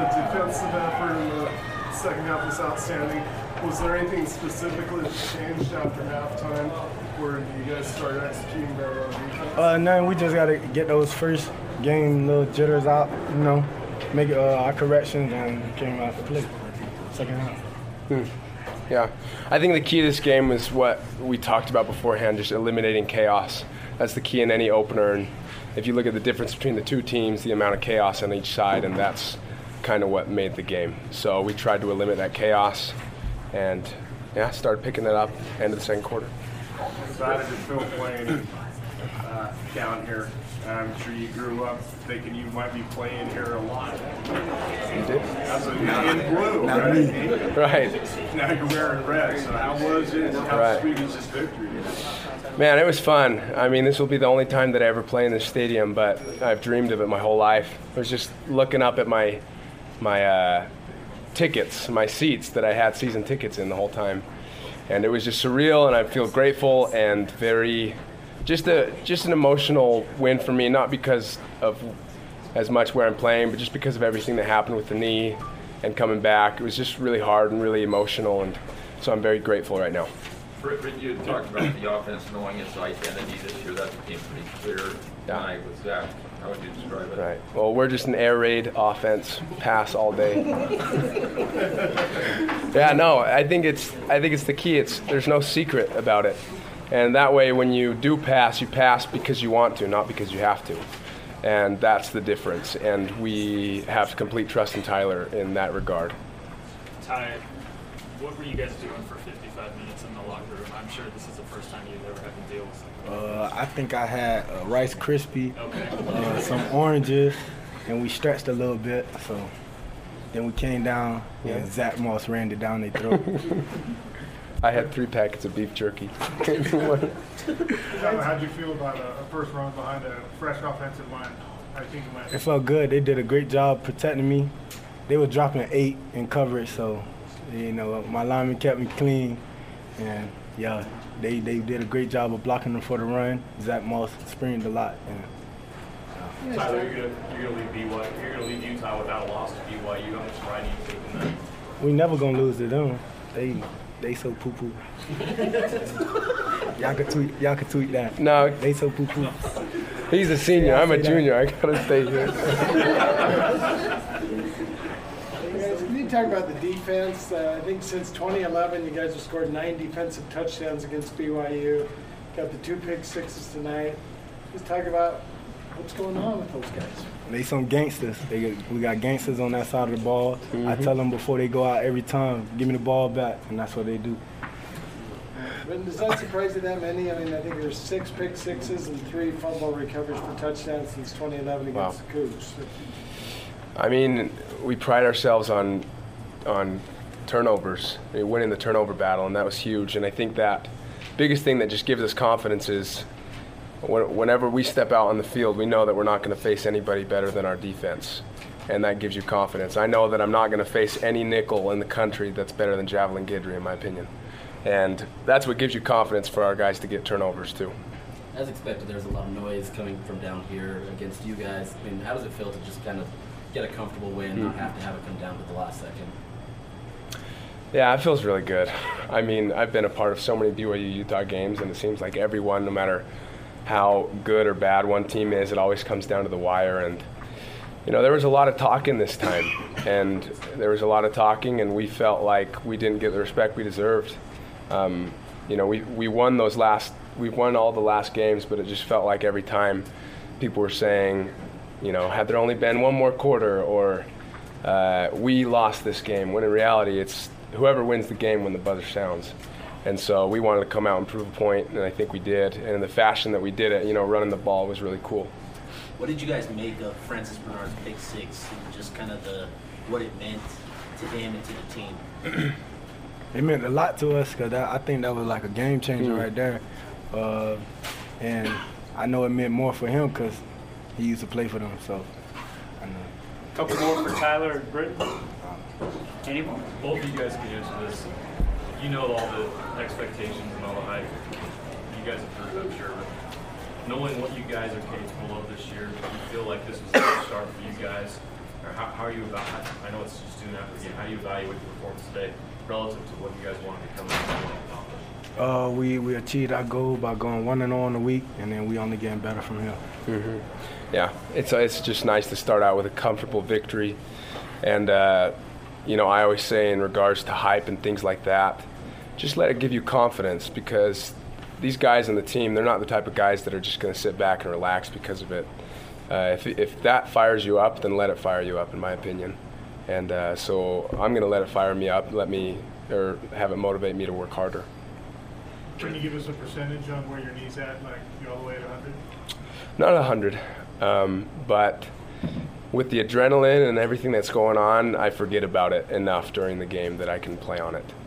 the defensive effort in the second half was outstanding. Was there anything specifically that changed after halftime where you guys started executing better on defense? No, we just got to get those first game little jitters out, you know, make our corrections and came out to play second half. Yeah, I think the key to this game was what we talked about beforehand, just eliminating chaos. That's the key in any opener. And if you look at the difference between the two teams, the amount of chaos on each side, and that's kind of what made the game. So we tried to eliminate that chaos. And yeah, started picking it up end of the second quarter. How did it feel playing down here? I'm sure you grew up thinking you might be playing here a lot. You did? Absolutely. In blue, right? Me. Right. Now you're wearing red. So how was it? How sweet is this victory? Man, it was fun. I mean, this will be the only time that I ever play in this stadium, but I've dreamed of it my whole life. I was just looking up at my tickets, my seats that I had season tickets in the whole time, and it was just surreal, and I feel grateful and very just an emotional win for me, not because of as much where I'm playing, but just because of everything that happened with the knee and coming back. It was just really hard and really emotional, and so I'm very grateful right now. Britt, you talked about the offense knowing its identity this year. That became pretty clear tonight with Zach. How would you describe it? Right. Well, we're just an air raid offense, pass all day. Yeah, no, I think it's the key. There's no secret about it. And that way when you pass because you want to, not because you have to. And that's the difference. And we have complete trust in Tyler in that regard. Ty, what were you guys doing for 55 minutes in the locker room? I'm sure this is the first time you've ever had to deal with something. I think I had Rice Krispie, some oranges, and we stretched a little bit. So then we came down, and Zach Moss ran it down their throat. I had 3 packets of beef jerky. How'd you feel about a first run behind a fresh offensive line? It felt good. They did a great job protecting me. They were dropping 8 in coverage, so you know my linemen kept me clean, and yeah. They did a great job of blocking them for the run. Zach Moss screened a lot. And Tyler, you're gonna leave Utah without a loss to BYU. How much pride do you take in that? We never gonna lose to them. They so poo poo. Y'all could tweet that. No, they so poo poo. He's a senior. Yeah, I'm a junior. That. I gotta stay here. Talk about the defense. I think since 2011, you guys have scored 9 defensive touchdowns against BYU. Got the 2 pick sixes tonight. Just talk about what's going on with those guys. They some gangsters. We got gangsters on that side of the ball. Mm-hmm. I tell them before they go out every time, give me the ball back, and that's what they do. But does that surprise you that many? I mean, I think there's 6 pick sixes and 3 fumble recoveries for touchdowns since 2011 against the Cougs. I mean, we pride ourselves on turnovers, winning the turnover battle, and that was huge. And I think that biggest thing that just gives us confidence is whenever we step out on the field, we know that we're not going to face anybody better than our defense, and that gives you confidence. I know that I'm not going to face any nickel in the country that's better than Javelin Guidry, in my opinion, and that's what gives you confidence for our guys to get turnovers too. As expected, there's a lot of noise coming from down here against you guys. I mean, how does it feel to just kind of get a comfortable win and not have to have it come down to the last second? Yeah, it feels really good. I mean, I've been a part of so many BYU-Utah games, and it seems like everyone, no matter how good or bad one team is, it always comes down to the wire. And, you know, there was a lot of talking this time. And there was a lot of talking, and we felt like we didn't get the respect we deserved. You know, we won all the last games, but it just felt like every time people were saying, you know, had there only been one more quarter, or we lost this game, when in reality it's whoever wins the game when the buzzer sounds. And so we wanted to come out and prove a point, and I think we did. And in the fashion that we did it, you know, running the ball was really cool. What did you guys make of Francis Bernard's pick six and just kind of what it meant to him and to the team? It meant a lot to us because I think that was like a game changer right there. And I know it meant more for him because he used to play for them, so I know. A couple more for Tyler and Britt. Anyone? Both of you guys can answer this. You know all the expectations and all the hype. You guys have heard it, I'm sure. But knowing what you guys are capable of this year, do you feel like this was a good start for you guys? or how are you evaluating? I know it's just doing after the game. How do you evaluate your performance today relative to what you guys want to become and accomplish? We achieved our goal by going 1-0 in the week, and then we only getting better from here. Mm-hmm. Yeah, it's just nice to start out with a comfortable victory, and you know, I always say in regards to hype and things like that, just let it give you confidence, because these guys on the team, they're not the type of guys that are just going to sit back and relax because of it. If that fires you up, then let it fire you up, in my opinion. And so I'm going to let it fire me up, or have it motivate me to work harder. Can you give us a percentage on where your knee's at, like all the way at 100? Not 100, but with the adrenaline and everything that's going on, I forget about it enough during the game that I can play on it.